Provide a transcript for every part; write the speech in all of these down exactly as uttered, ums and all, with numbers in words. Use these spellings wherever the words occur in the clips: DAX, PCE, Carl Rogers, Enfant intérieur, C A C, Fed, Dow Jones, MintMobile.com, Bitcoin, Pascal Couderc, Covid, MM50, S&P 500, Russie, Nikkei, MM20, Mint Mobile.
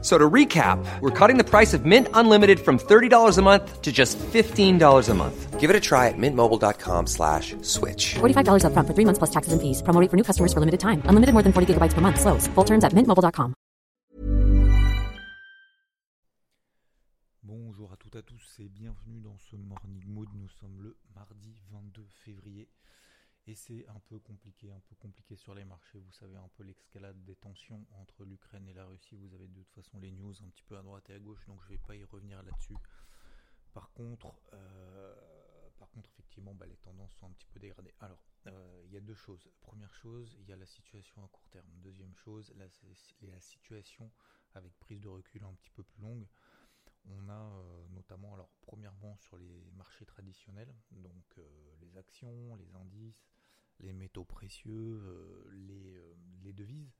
So to recap, we're cutting the price of Mint Unlimited from thirty dollars a month to just fifteen dollars a month. Give it a try at mintmobile.com slash switch. forty-five dollars up front for three months plus taxes and fees. Promo rate for new customers for limited time. Unlimited more than forty gigabytes per month. Slows full terms at mint mobile dot com. Bonjour à toutes et à tous et bienvenue dans ce Morning Mood. Nous sommes le mardi vingt-deux février et c'est un peu compliqué, un peu compliqué sur les marchés. Vous savez un peu l'escalade des tensions entre l'Ukraine et la Russie. Vous avez de toute façon les news un petit peu à droite et à gauche, donc je ne vais pas y revenir là-dessus. Par contre, euh, par contre effectivement, bah, les tendances sont un petit peu dégradées. Alors, euh, il y a deux choses. Première chose, il y a la situation à court terme. Deuxième chose, la, la situation avec prise de recul un petit peu plus longue. On a euh, notamment, alors premièrement sur les marchés traditionnels, donc euh, les actions, les indices, les métaux précieux, euh, les, euh, les devises,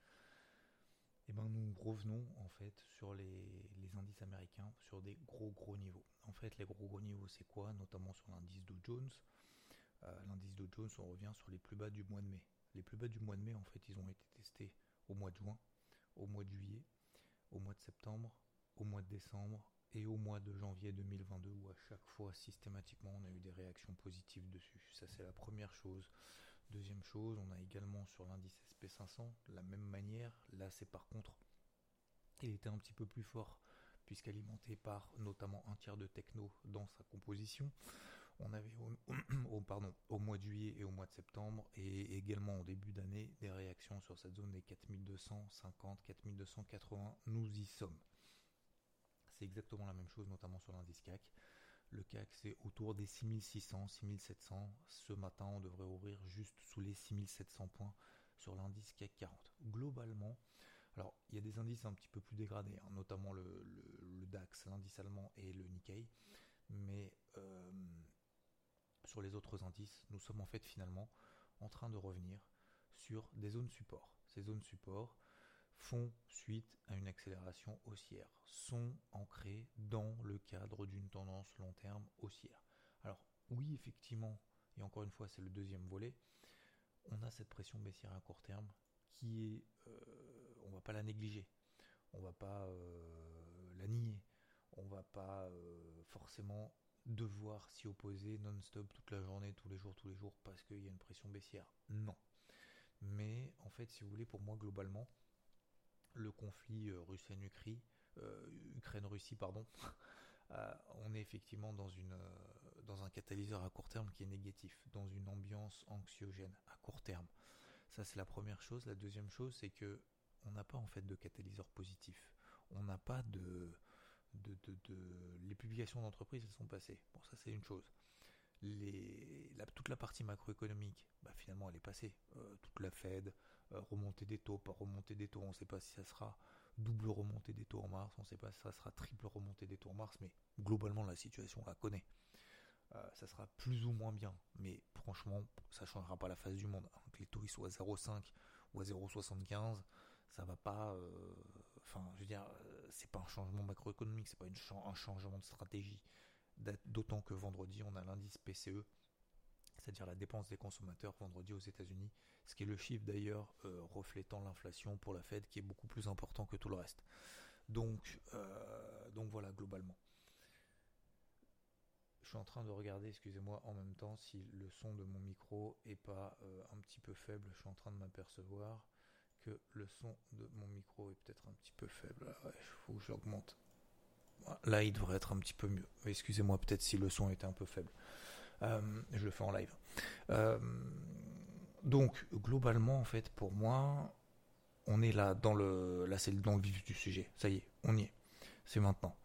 et ben nous revenons en fait sur les, les indices américains, sur des gros gros niveaux. En fait, les gros gros niveaux, c'est quoi? Notamment sur l'indice Dow Jones. Euh, l'indice Dow Jones, on revient sur les plus bas du mois de mai. Les plus bas du mois de mai, en fait, ils ont été testés au mois de juin, au mois de juillet, au mois de septembre, au mois de décembre, et au mois de janvier deux mille vingt-deux, où à chaque fois, systématiquement, on a eu des réactions positives dessus. Ça, c'est la première chose. Deuxième chose, on a également sur l'indice S and P cinq cents, la même manière. Là, c'est par contre, il était un petit peu plus fort, puisqu'alimenté par notamment un tiers de techno dans sa composition. On avait au, oh, pardon, au mois de juillet et au mois de septembre, et également au début d'année, des réactions sur cette zone des quatre mille deux cent cinquante, quatre mille deux cent quatre-vingts. Nous y sommes. C'est exactement la même chose, notamment sur l'indice C A C. Le C A C, c'est autour des six mille six cents, six mille sept cents. Ce matin, on devrait ouvrir juste sous les six mille sept cents points sur l'indice C A C quarante. Globalement, alors il y a des indices un petit peu plus dégradés, hein, notamment le, le, le DAX, l'indice allemand et le Nikkei. Mais euh, sur les autres indices, nous sommes en fait finalement en train de revenir sur des zones support. Ces zones support font suite à une accélération haussière, sont ancrés dans le cadre d'une tendance long terme haussière. Alors oui, effectivement, et encore une fois, c'est le deuxième volet, on a cette pression baissière à court terme qui est, euh, on va pas la négliger, on va pas euh, la nier, on va pas euh, forcément devoir s'y opposer non-stop toute la journée, tous les jours, tous les jours, parce qu'il y a une pression baissière. Non. Mais en fait, si vous voulez, pour moi, globalement, le conflit Ukraine-Russie, euh, Ukraine-Russie, pardon, euh, on est effectivement dans, une, euh, dans un catalyseur à court terme qui est négatif, dans une ambiance anxiogène à court terme. Ça, c'est la première chose. La deuxième chose, c'est que on n'a pas en fait de catalyseur positif. On n'a pas de, de, de, de... Les publications d'entreprises, elles sont passées. Bon, ça, c'est une chose. Les, la, toute la partie macroéconomique, bah finalement elle est passée, euh, toute la Fed, euh, remontée des taux, pas remontée des taux, on ne sait pas si ça sera double remontée des taux en mars, on ne sait pas si ça sera triple remontée des taux en mars, mais globalement la situation on la connaît, euh, ça sera plus ou moins bien, mais franchement ça ne changera pas la face du monde, hein, que les taux ils soient à zéro virgule cinq ou à zéro virgule soixante-quinze, ça va pas, enfin euh, je veux dire, euh, c'est pas un changement macroéconomique, c'est pas une ch- un changement de stratégie. D'autant que vendredi, on a l'indice P C E, c'est-à-dire la dépense des consommateurs vendredi aux États-Unis, ce qui est le chiffre d'ailleurs euh, reflétant l'inflation pour la Fed, qui est beaucoup plus important que tout le reste. Donc, euh, donc voilà, globalement. Je suis en train de regarder, excusez-moi, en même temps, si le son de mon micro n'est pas euh, un petit peu faible. Je suis en train de m'apercevoir que le son de mon micro est peut-être un petit peu faible. Il ouais, faut que je l'augmente. Là, il devrait être un petit peu mieux. Excusez-moi peut-être si le son était un peu faible. Euh, je le fais en live. Euh, donc, globalement, en fait, pour moi, on est là dans le, là, c'est dans le vif du sujet. Ça y est, on y est. C'est maintenant.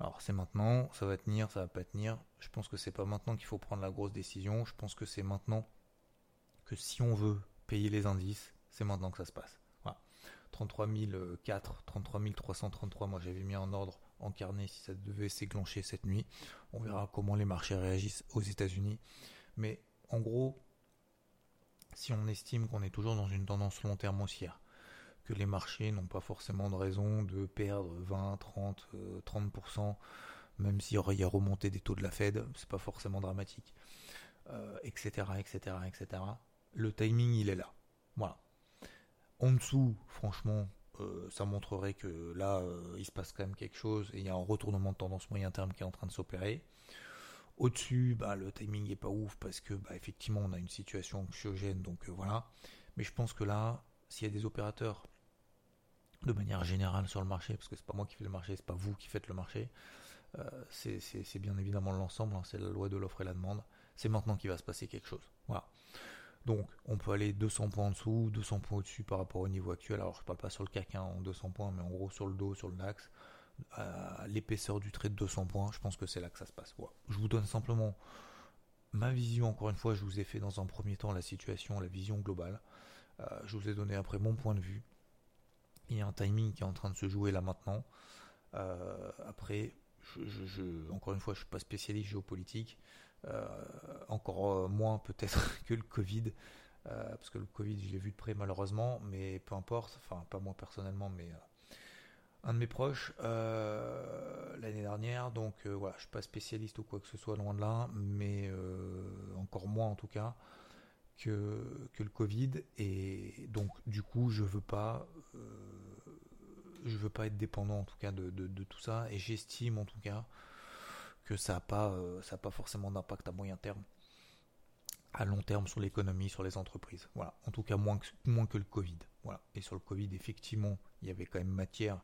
Alors, c'est maintenant. Ça va tenir, ça va pas tenir. Je pense que c'est pas maintenant qu'il faut prendre la grosse décision. Je pense que c'est maintenant que si on veut payer les indices, c'est maintenant que ça se passe. Voilà. trente-trois mille quatre, trente-trois mille trois cent trente-trois. Moi, j'avais mis en ordre. Encarné si ça devait s'éclencher cette nuit. On verra comment les marchés réagissent aux États-Unis. Mais en gros, si on estime qu'on est toujours dans une tendance long terme haussière, que les marchés n'ont pas forcément de raison de perdre vingt, trente, trente pour cent, même s'il y a remonté des taux de la Fed, c'est pas forcément dramatique, euh, etc, etc, etc. Le timing, il est là. Voilà. En dessous, franchement, euh, ça montrerait que là, euh, il se passe quand même quelque chose et il y a un retournement de tendance moyen terme qui est en train de s'opérer. Au-dessus, bah, le timing est pas ouf parce que, bah, effectivement, on a une situation anxiogène, donc euh, voilà. Mais je pense que là, s'il y a des opérateurs, de manière générale sur le marché, parce que c'est pas moi qui fais le marché, c'est pas vous qui faites le marché, euh, c'est, c'est, c'est bien évidemment l'ensemble, hein, c'est la loi de l'offre et la demande. C'est maintenant qu'il va se passer quelque chose. Voilà. Donc, on peut aller deux cents points en dessous, deux cents points au-dessus par rapport au niveau actuel. Alors, je ne parle pas sur le C A C hein, en deux cents points, mais en gros sur le Dow, sur le D A X, à l'épaisseur du trait de deux cents points, je pense que c'est là que ça se passe. Ouais. Je vous donne simplement ma vision, encore une fois, je vous ai fait dans un premier temps la situation, la vision globale. Euh, je vous ai donné après mon point de vue. Il y a un timing qui est en train de se jouer là maintenant. Euh, après, je, je, je, encore une fois, je ne suis pas spécialiste géopolitique. Euh, encore moins peut-être que le Covid, euh, parce que le Covid je l'ai vu de près malheureusement, mais peu importe, enfin pas moi personnellement, mais euh, un de mes proches euh, l'année dernière, donc euh, voilà, je suis pas spécialiste ou quoi que ce soit, loin de là, mais euh, encore moins en tout cas que, que le Covid, et donc du coup je veux pas euh, je veux pas être dépendant en tout cas de, de, de tout ça, et j'estime en tout cas que ça n'a pas, euh, ça a pas forcément d'impact à moyen terme, à long terme sur l'économie, sur les entreprises. Voilà. En tout cas, moins que, moins que le Covid. Voilà. Et sur le Covid, effectivement, il y avait quand même matière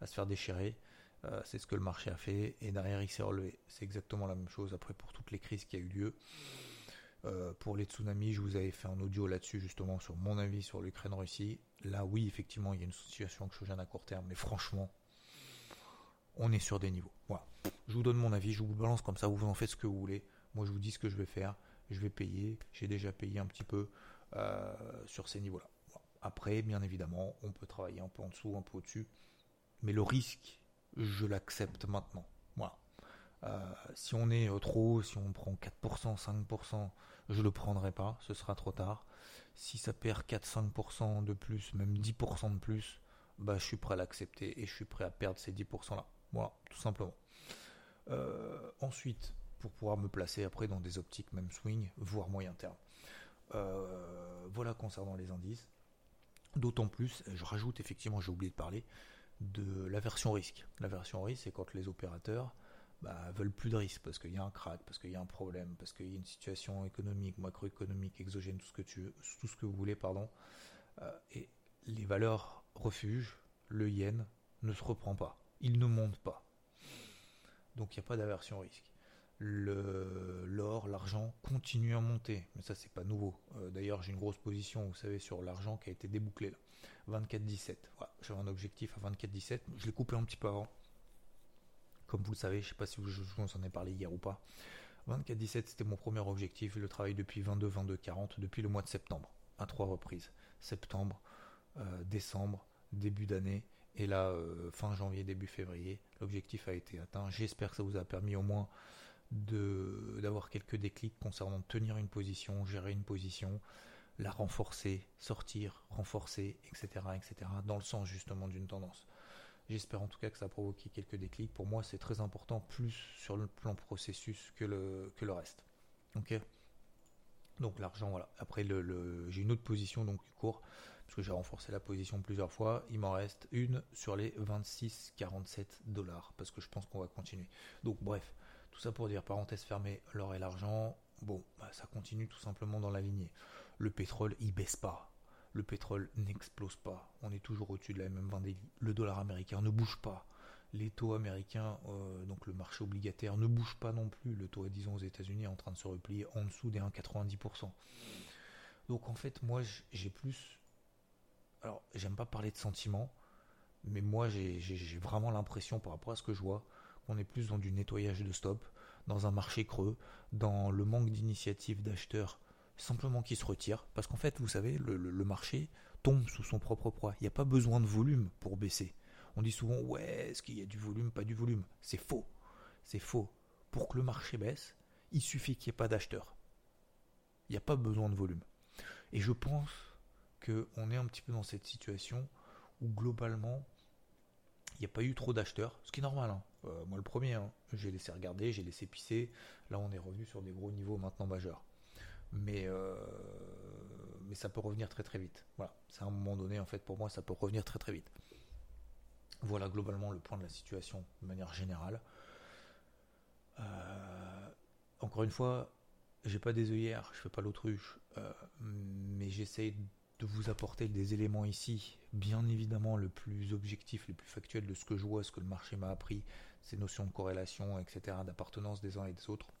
à se faire déchirer. Euh, c'est ce que le marché a fait. Et derrière, il s'est relevé. C'est exactement la même chose après pour toutes les crises qui a eu lieu. Euh, pour les tsunamis, je vous avais fait un audio là-dessus, justement, sur mon avis sur l'Ukraine-Russie. Là, oui, effectivement, il y a une situation que je gêne à court terme. Mais franchement, on est sur des niveaux. Voilà. Je vous donne mon avis, je vous balance comme ça, vous en faites ce que vous voulez. Moi, je vous dis ce que je vais faire. Je vais payer. J'ai déjà payé un petit peu euh, sur ces niveaux-là. Voilà. Après, bien évidemment, on peut travailler un peu en dessous, un peu au-dessus. Mais le risque, je l'accepte maintenant. Voilà. Euh, si on est trop haut, si on prend quatre pour cent, cinq pour cent, je ne le prendrai pas. Ce sera trop tard. Si ça perd quatre à cinq pour cent de plus, même dix pour cent de plus, bah, je suis prêt à l'accepter et je suis prêt à perdre ces dix pour cent-là. Voilà, tout simplement. Euh, ensuite, pour pouvoir me placer après dans des optiques même swing, voire moyen terme. Euh, voilà concernant les indices. D'autant plus, je rajoute effectivement, j'ai oublié de parler, de la version risque. La version risque, c'est quand les opérateurs bah, veulent plus de risque, parce qu'il y a un crack, parce qu'il y a un problème, parce qu'il y a une situation économique, macroéconomique, exogène, tout ce que tu veux, tout ce que vous voulez, pardon. Euh, et les valeurs refuge, le yen, ne se reprend pas. Il ne monte pas. Donc il n'y a pas d'aversion risque. Le, l'or, l'argent continue à monter. Mais ça, c'est pas nouveau. Euh, d'ailleurs, j'ai une grosse position, vous savez, sur l'argent qui a été débouclée là. vingt-quatre dix-sept. Voilà, j'avais un objectif à vingt-quatre dix-sept. Je l'ai coupé un petit peu avant. Comme vous le savez, je ne sais pas si vous, je, je vous en ai parlé hier ou pas. vingt-quatre dix-sept, c'était mon premier objectif. Je le travaille depuis vingt-deux vingt-deux quarante, depuis le mois de septembre. À trois reprises. Septembre, euh, décembre, début d'année. Et là, euh, fin janvier, début février, l'objectif a été atteint. J'espère que ça vous a permis au moins de, d'avoir quelques déclics concernant tenir une position, gérer une position, la renforcer, sortir, renforcer, et cetera, et cetera, dans le sens justement d'une tendance. J'espère en tout cas que ça a provoqué quelques déclics. Pour moi, c'est très important, plus sur le plan processus que le, que le reste. Ok ? Donc l'argent, voilà. Après, le, le, j'ai une autre position, donc court, parce que j'ai renforcé la position plusieurs fois. Il m'en reste une sur les vingt-six virgule quarante-sept dollars, parce que je pense qu'on va continuer. Donc bref, tout ça pour dire, parenthèse fermée, l'or et l'argent, bon, bah, ça continue tout simplement dans la lignée. Le pétrole, il baisse pas. Le pétrole n'explose pas. On est toujours au-dessus de la M M vingt. Le dollar américain ne bouge pas. Les taux américains, euh, donc le marché obligataire, ne bouge pas non plus. Le taux à dix ans aux États-Unis est en train de se replier en dessous des un virgule quatre-vingt-dix pour cent. Donc en fait, moi, j'ai plus... Alors, j'aime pas parler de sentiments, mais moi, j'ai, j'ai, j'ai vraiment l'impression, par rapport à ce que je vois, qu'on est plus dans du nettoyage de stop, dans un marché creux, dans le manque d'initiative d'acheteurs, simplement qui se retirent. Parce qu'en fait, vous savez, le, le, le marché tombe sous son propre poids. Il n'y a pas besoin de volume pour baisser. On dit souvent, ouais, est-ce qu'il y a du volume, pas du volume ? C'est faux. C'est faux. Pour que le marché baisse, il suffit qu'il n'y ait pas d'acheteurs. Il n'y a pas besoin de volume. Et je pense qu'on est un petit peu dans cette situation où globalement, il n'y a pas eu trop d'acheteurs, ce qui est normal. Hein. Euh, moi, le premier, hein, j'ai laissé regarder, j'ai laissé pisser. Là, on est revenu sur des gros niveaux maintenant majeurs. Mais, euh, mais ça peut revenir très très vite. Voilà, c'est à un moment donné, en fait, pour moi, ça peut revenir très très vite. Voilà globalement le point de la situation de manière générale. Euh, encore une fois, j'ai pas des œillères, je fais pas l'autruche, euh, mais j'essaye de vous apporter des éléments ici, bien évidemment le plus objectif, le plus factuel de ce que je vois, ce que le marché m'a appris, ces notions de corrélation, et cetera, d'appartenance des uns et des autres.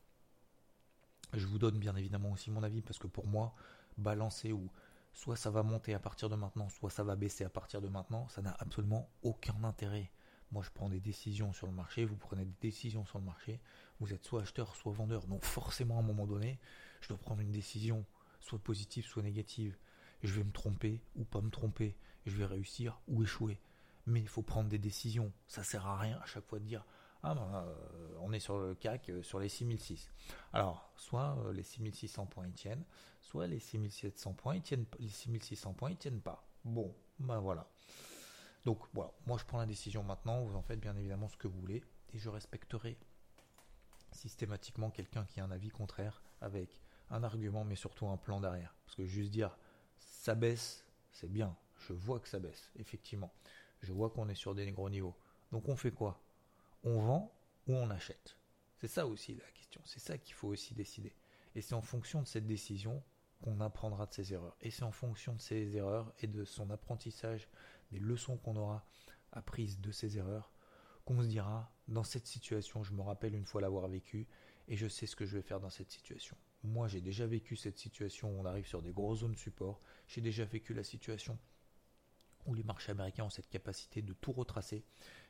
Je vous donne bien évidemment aussi mon avis, parce que pour moi, balancer ou soit ça va monter à partir de maintenant, soit ça va baisser à partir de maintenant, ça n'a absolument aucun intérêt. Moi, je prends des décisions sur le marché, vous prenez des décisions sur le marché, vous êtes soit acheteur, soit vendeur. Donc forcément, à un moment donné, je dois prendre une décision, soit positive, soit négative. Je vais me tromper ou pas me tromper, je vais réussir ou échouer. Mais il faut prendre des décisions, ça sert à rien à chaque fois de dire... Ah ben, euh, on est sur le C A C, euh, sur les six mille six cents. Alors, soit euh, les six mille six cents points ils tiennent, soit les six mille sept cents points ils tiennent, les six mille six cents points ils tiennent pas. Bon, ben voilà. Donc voilà, moi je prends la décision maintenant, vous en faites bien évidemment ce que vous voulez, et je respecterai systématiquement quelqu'un qui a un avis contraire avec un argument, mais surtout un plan derrière. Parce que juste dire ça baisse, c'est bien, je vois que ça baisse, effectivement. Je vois qu'on est sur des gros niveaux. Donc on fait quoi ? On vend ou on achète? C'est ça aussi la question, c'est ça qu'il faut aussi décider. Et c'est en fonction de cette décision qu'on apprendra de ses erreurs. Et c'est en fonction de ses erreurs et de son apprentissage, des leçons qu'on aura apprises de ses erreurs, qu'on se dira, dans cette situation, je me rappelle une fois l'avoir vécu et je sais ce que je vais faire dans cette situation. Moi, j'ai déjà vécu cette situation où on arrive sur des grosses zones support. J'ai déjà vécu la situation où les marchés américains ont cette capacité de tout retracer.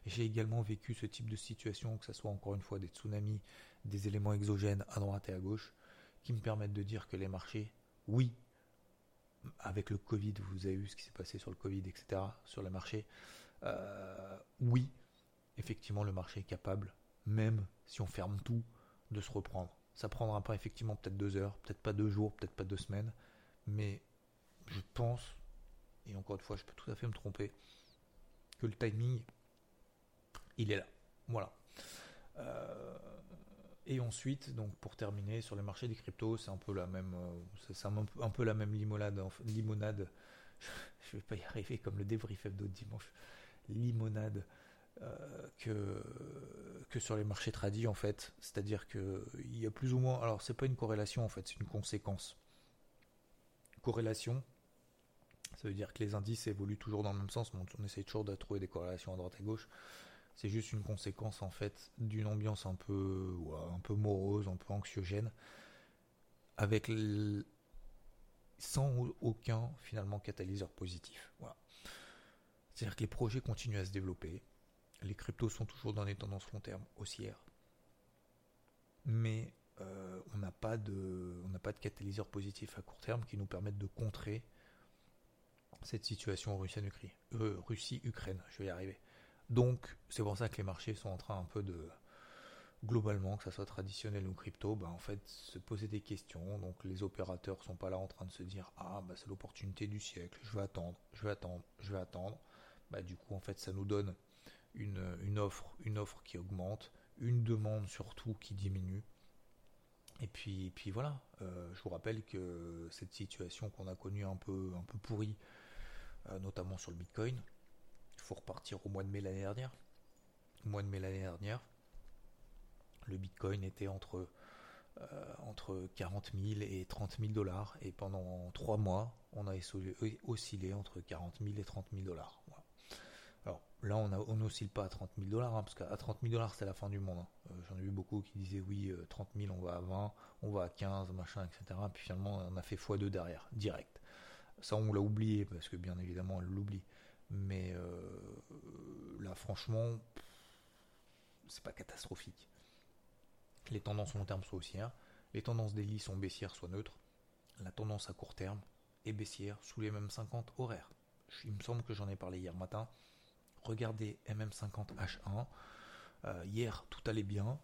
Et j'ai également vécu ce type de situation, que ce soit encore une fois des tsunamis, des éléments exogènes à droite et à gauche, qui me permettent de dire que les marchés, oui, avec le Covid, vous avez vu ce qui s'est passé sur le Covid, et cetera, sur les marchés, euh, oui, effectivement, le marché est capable, même si on ferme tout, de se reprendre. Ça prendra pas effectivement peut-être deux heures, peut-être pas deux jours, peut-être pas deux semaines, mais je pense... Et encore une fois, je peux tout à fait me tromper, que le timing, il est là. Voilà. Euh, et ensuite, donc pour terminer, sur les marchés des cryptos, c'est un peu la même, c'est un, un peu la même limonade. Limonade. Je ne vais pas y arriver comme le débrief hebdo de dimanche. Limonade euh, que que sur les marchés tradis en fait. C'est-à-dire que il y a plus ou moins. Alors c'est pas une corrélation en fait, c'est une conséquence. Corrélation. Ça veut dire que les indices évoluent toujours dans le même sens, donc on essaye toujours de trouver des corrélations à droite et à gauche. C'est juste une conséquence en fait d'une ambiance un peu, ouais, un peu morose, un peu anxiogène, avec l... sans aucun finalement catalyseur positif. Voilà. C'est-à-dire que les projets continuent à se développer, les cryptos sont toujours dans des tendances long terme haussières, mais euh, on n'a pas de, on n'a pas de catalyseur positif à court terme qui nous permette de contrer cette situation Russie-Ukraine, euh, Russie-Ukraine, je vais y arriver. Donc, c'est pour ça que les marchés sont en train un peu de, globalement, que ça soit traditionnel ou crypto, bah en fait, se poser des questions. Donc, les opérateurs sont pas là en train de se dire, ah, bah c'est l'opportunité du siècle, je vais attendre, je vais attendre, je vais attendre. Bah du coup, en fait, ça nous donne une, une offre, une offre qui augmente, une demande surtout qui diminue. Et puis, et puis voilà. Euh, je vous rappelle que cette situation qu'on a connue un peu, un peu pourrie, euh, notamment sur le Bitcoin, il faut repartir au mois de mai l'année dernière. Au mois de mai l'année dernière, le Bitcoin était entre, euh, entre quarante mille et trente mille dollars. Et pendant trois mois, on a oscillé entre quarante mille et trente mille dollars. Voilà. Alors là, on n'oscille pas à trente mille dollars, hein, parce qu'à trente mille dollars, c'est la fin du monde. Hein. Euh, j'en ai vu beaucoup qui disaient oui, euh, trente mille, on va à vingt, on va à quinze, machin, et cetera. Puis finalement, on a fait fois deux derrière, direct. Ça, on l'a oublié, parce que bien évidemment, on l'oublie. Mais euh, là, franchement, pff, c'est pas catastrophique. Les tendances long terme sont haussières, les tendances daily sont baissières, soit neutres. La tendance à court terme est baissière sous les mêmes cinquante horaires. Il me semble que j'en ai parlé hier matin. Regardez M M cinquante H un, euh, hier tout allait bien,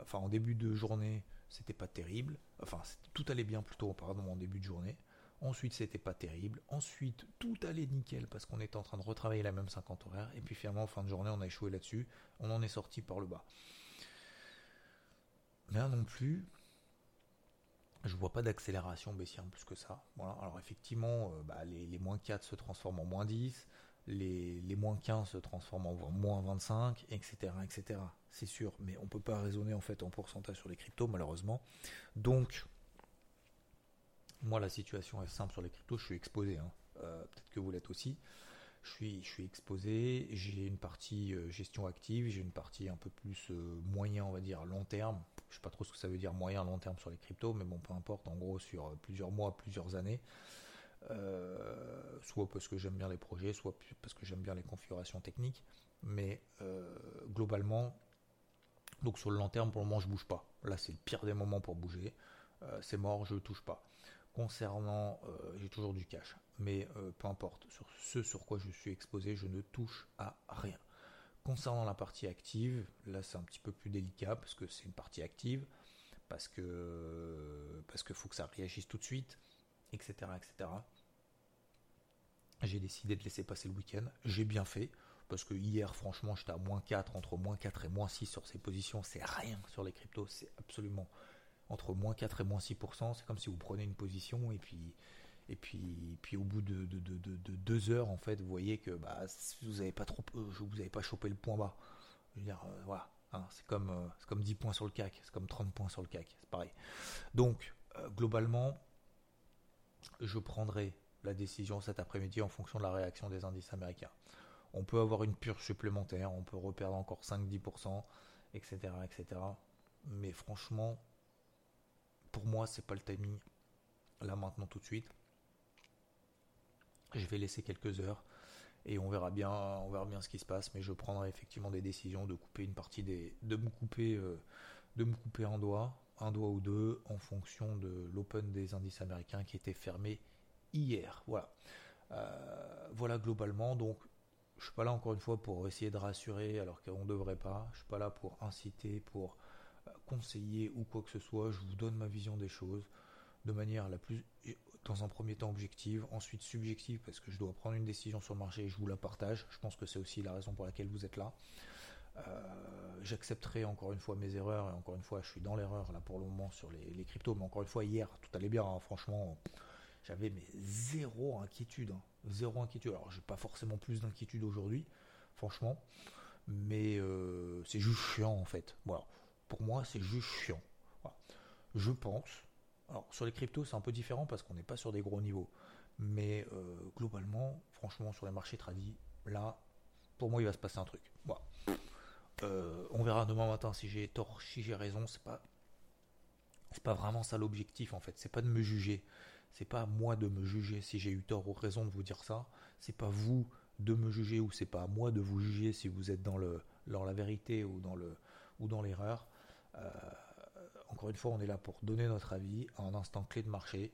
enfin en début de journée c'était pas terrible, enfin tout allait bien plutôt pardon en début de journée, Ensuite, c'était pas terrible. Ensuite, tout allait nickel parce qu'on était en train de retravailler la même cinquante horaires. Et puis finalement, en fin de journée, on a échoué là-dessus. On en est sorti par le bas. Mais là non plus, je vois pas d'accélération baissière plus que ça. Voilà. Alors effectivement, euh, bah, les, les moins quatre se transforment en moins dix. Les, les moins quinze se transforment en moins vingt-cinq, et cetera, et cetera. C'est sûr, mais on peut pas raisonner en fait en pourcentage sur les cryptos, malheureusement. Donc, moi, la situation est simple sur les cryptos, je suis exposé. Hein. Euh, peut-être que vous l'êtes aussi. Je suis, je suis exposé, j'ai une partie gestion active, j'ai une partie un peu plus moyen, on va dire, long terme. Je sais pas trop ce que ça veut dire moyen, long terme sur les cryptos, mais bon, peu importe, en gros, sur plusieurs mois, plusieurs années. Euh, soit parce que j'aime bien les projets, soit parce que j'aime bien les configurations techniques, mais euh, globalement, donc sur le long terme, pour le moment, je bouge pas. Là, c'est le pire des moments pour bouger. Euh, c'est mort, je touche pas. Concernant, euh, j'ai toujours du cash, mais euh, peu importe. Sur ce sur quoi je suis exposé, je ne touche à rien. Concernant la partie active, là, c'est un petit peu plus délicat parce que c'est une partie active, parce que parce que faut que ça réagisse tout de suite, et cetera, et cetera. J'ai décidé de laisser passer le week-end, j'ai bien fait, parce que hier franchement j'étais à moins quatre, entre moins quatre et moins six sur ces positions, c'est rien sur les cryptos, c'est absolument entre moins quatre et moins six pour cent, c'est comme si vous prenez une position et puis, et puis, et puis au bout de, de, de, de, de deux heures en fait vous voyez que bah, vous n'avez pas trop, vous avez pas chopé le point bas. Je veux dire, euh, voilà, hein, c'est comme, euh, c'est comme dix points sur le C A C, c'est comme trente points sur le C A C, c'est pareil. Donc euh, globalement, je prendrai la décision cet après-midi en fonction de la réaction des indices américains. On peut avoir une purge supplémentaire, on peut reperdre encore cinq à dix pour cent, et cetera, et cetera. Mais franchement, pour moi, c'est pas le timing. Là, maintenant, tout de suite, je vais laisser quelques heures et on verra bien, on verra bien ce qui se passe. Mais je prendrai effectivement des décisions de couper une partie des, de me couper, euh, de me couper un doigt. un doigt ou deux en fonction de l'open des indices américains qui était fermé hier. Voilà, euh, voilà globalement. Donc je suis pas là encore une fois pour essayer de rassurer alors qu'on devrait pas, je suis pas là pour inciter, pour conseiller ou quoi que ce soit. Je vous donne ma vision des choses de manière la plus, dans un premier temps objective, ensuite subjective parce que je dois prendre une décision sur le marché et je vous la partage. Je pense que c'est aussi la raison pour laquelle vous êtes là. Euh, j'accepterai encore une fois mes erreurs et encore une fois je suis dans l'erreur là pour le moment sur les, les cryptos, mais encore une fois hier tout allait bien hein, franchement j'avais mais zéro inquiétude hein, zéro inquiétude, alors j'ai pas forcément plus d'inquiétude aujourd'hui franchement, mais euh, c'est juste chiant en fait, voilà, pour moi c'est juste chiant, voilà. Je pense, alors sur les cryptos c'est un peu différent parce qu'on n'est pas sur des gros niveaux, mais euh, globalement franchement sur les marchés tradis là pour moi il va se passer un truc, voilà. Euh, on verra demain matin si j'ai tort, si j'ai raison. C'est pas, c'est pas vraiment ça l'objectif en fait. C'est pas de me juger. C'est pas à moi de me juger si j'ai eu tort ou raison de vous dire ça. C'est pas vous de me juger ou c'est pas à moi de vous juger si vous êtes dans le, dans la vérité ou dans le, ou dans l'erreur. Euh, encore une fois, on est là pour donner notre avis à un instant clé de marché.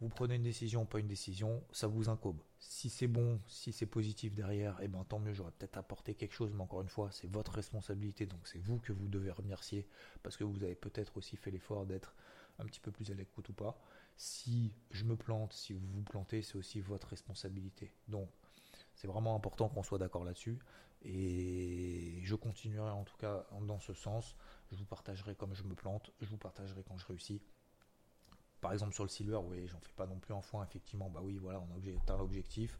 Vous prenez une décision, pas une décision, ça vous incombe. Si c'est bon, si c'est positif derrière, eh ben tant mieux, j'aurais peut-être apporté quelque chose, mais encore une fois, c'est votre responsabilité, donc c'est vous que vous devez remercier, parce que vous avez peut-être aussi fait l'effort d'être un petit peu plus à l'écoute ou pas. Si je me plante, si vous vous plantez, c'est aussi votre responsabilité. Donc, c'est vraiment important qu'on soit d'accord là-dessus, et je continuerai en tout cas dans ce sens. Je vous partagerai comme je me plante, je vous partagerai quand je réussis. Par exemple sur le silver, vous voyez, j'en fais pas non plus en foin, effectivement, bah oui, voilà, on a atteint l'objectif.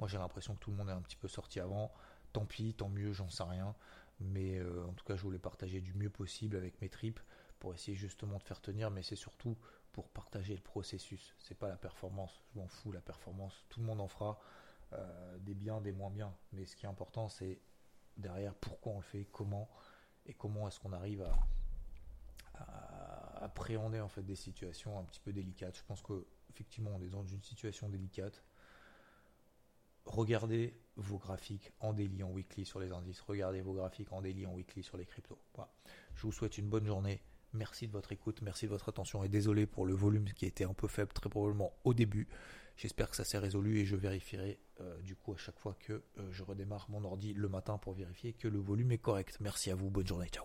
Moi j'ai l'impression que tout le monde est un petit peu sorti avant, tant pis, tant mieux, j'en sais rien. Mais euh, en tout cas, je voulais partager du mieux possible avec mes tripes pour essayer justement de faire tenir, mais c'est surtout pour partager le processus. C'est pas la performance, je m'en fous, la performance, tout le monde en fera, euh, des biens, des moins biens. Mais ce qui est important, c'est derrière pourquoi on le fait, comment, et comment est-ce qu'on arrive à... appréhender en fait des situations un petit peu délicates. Je pense que effectivement on est dans une situation délicate. Regardez vos graphiques en daily, en weekly sur les indices. Regardez vos graphiques en daily, en weekly sur les cryptos. Voilà. Je vous souhaite une bonne journée. Merci de votre écoute, merci de votre attention et désolé pour le volume qui était un peu faible très probablement au début. J'espère que ça s'est résolu et je vérifierai euh, du coup à chaque fois que euh, je redémarre mon ordi le matin pour vérifier que le volume est correct. Merci à vous, bonne journée, ciao.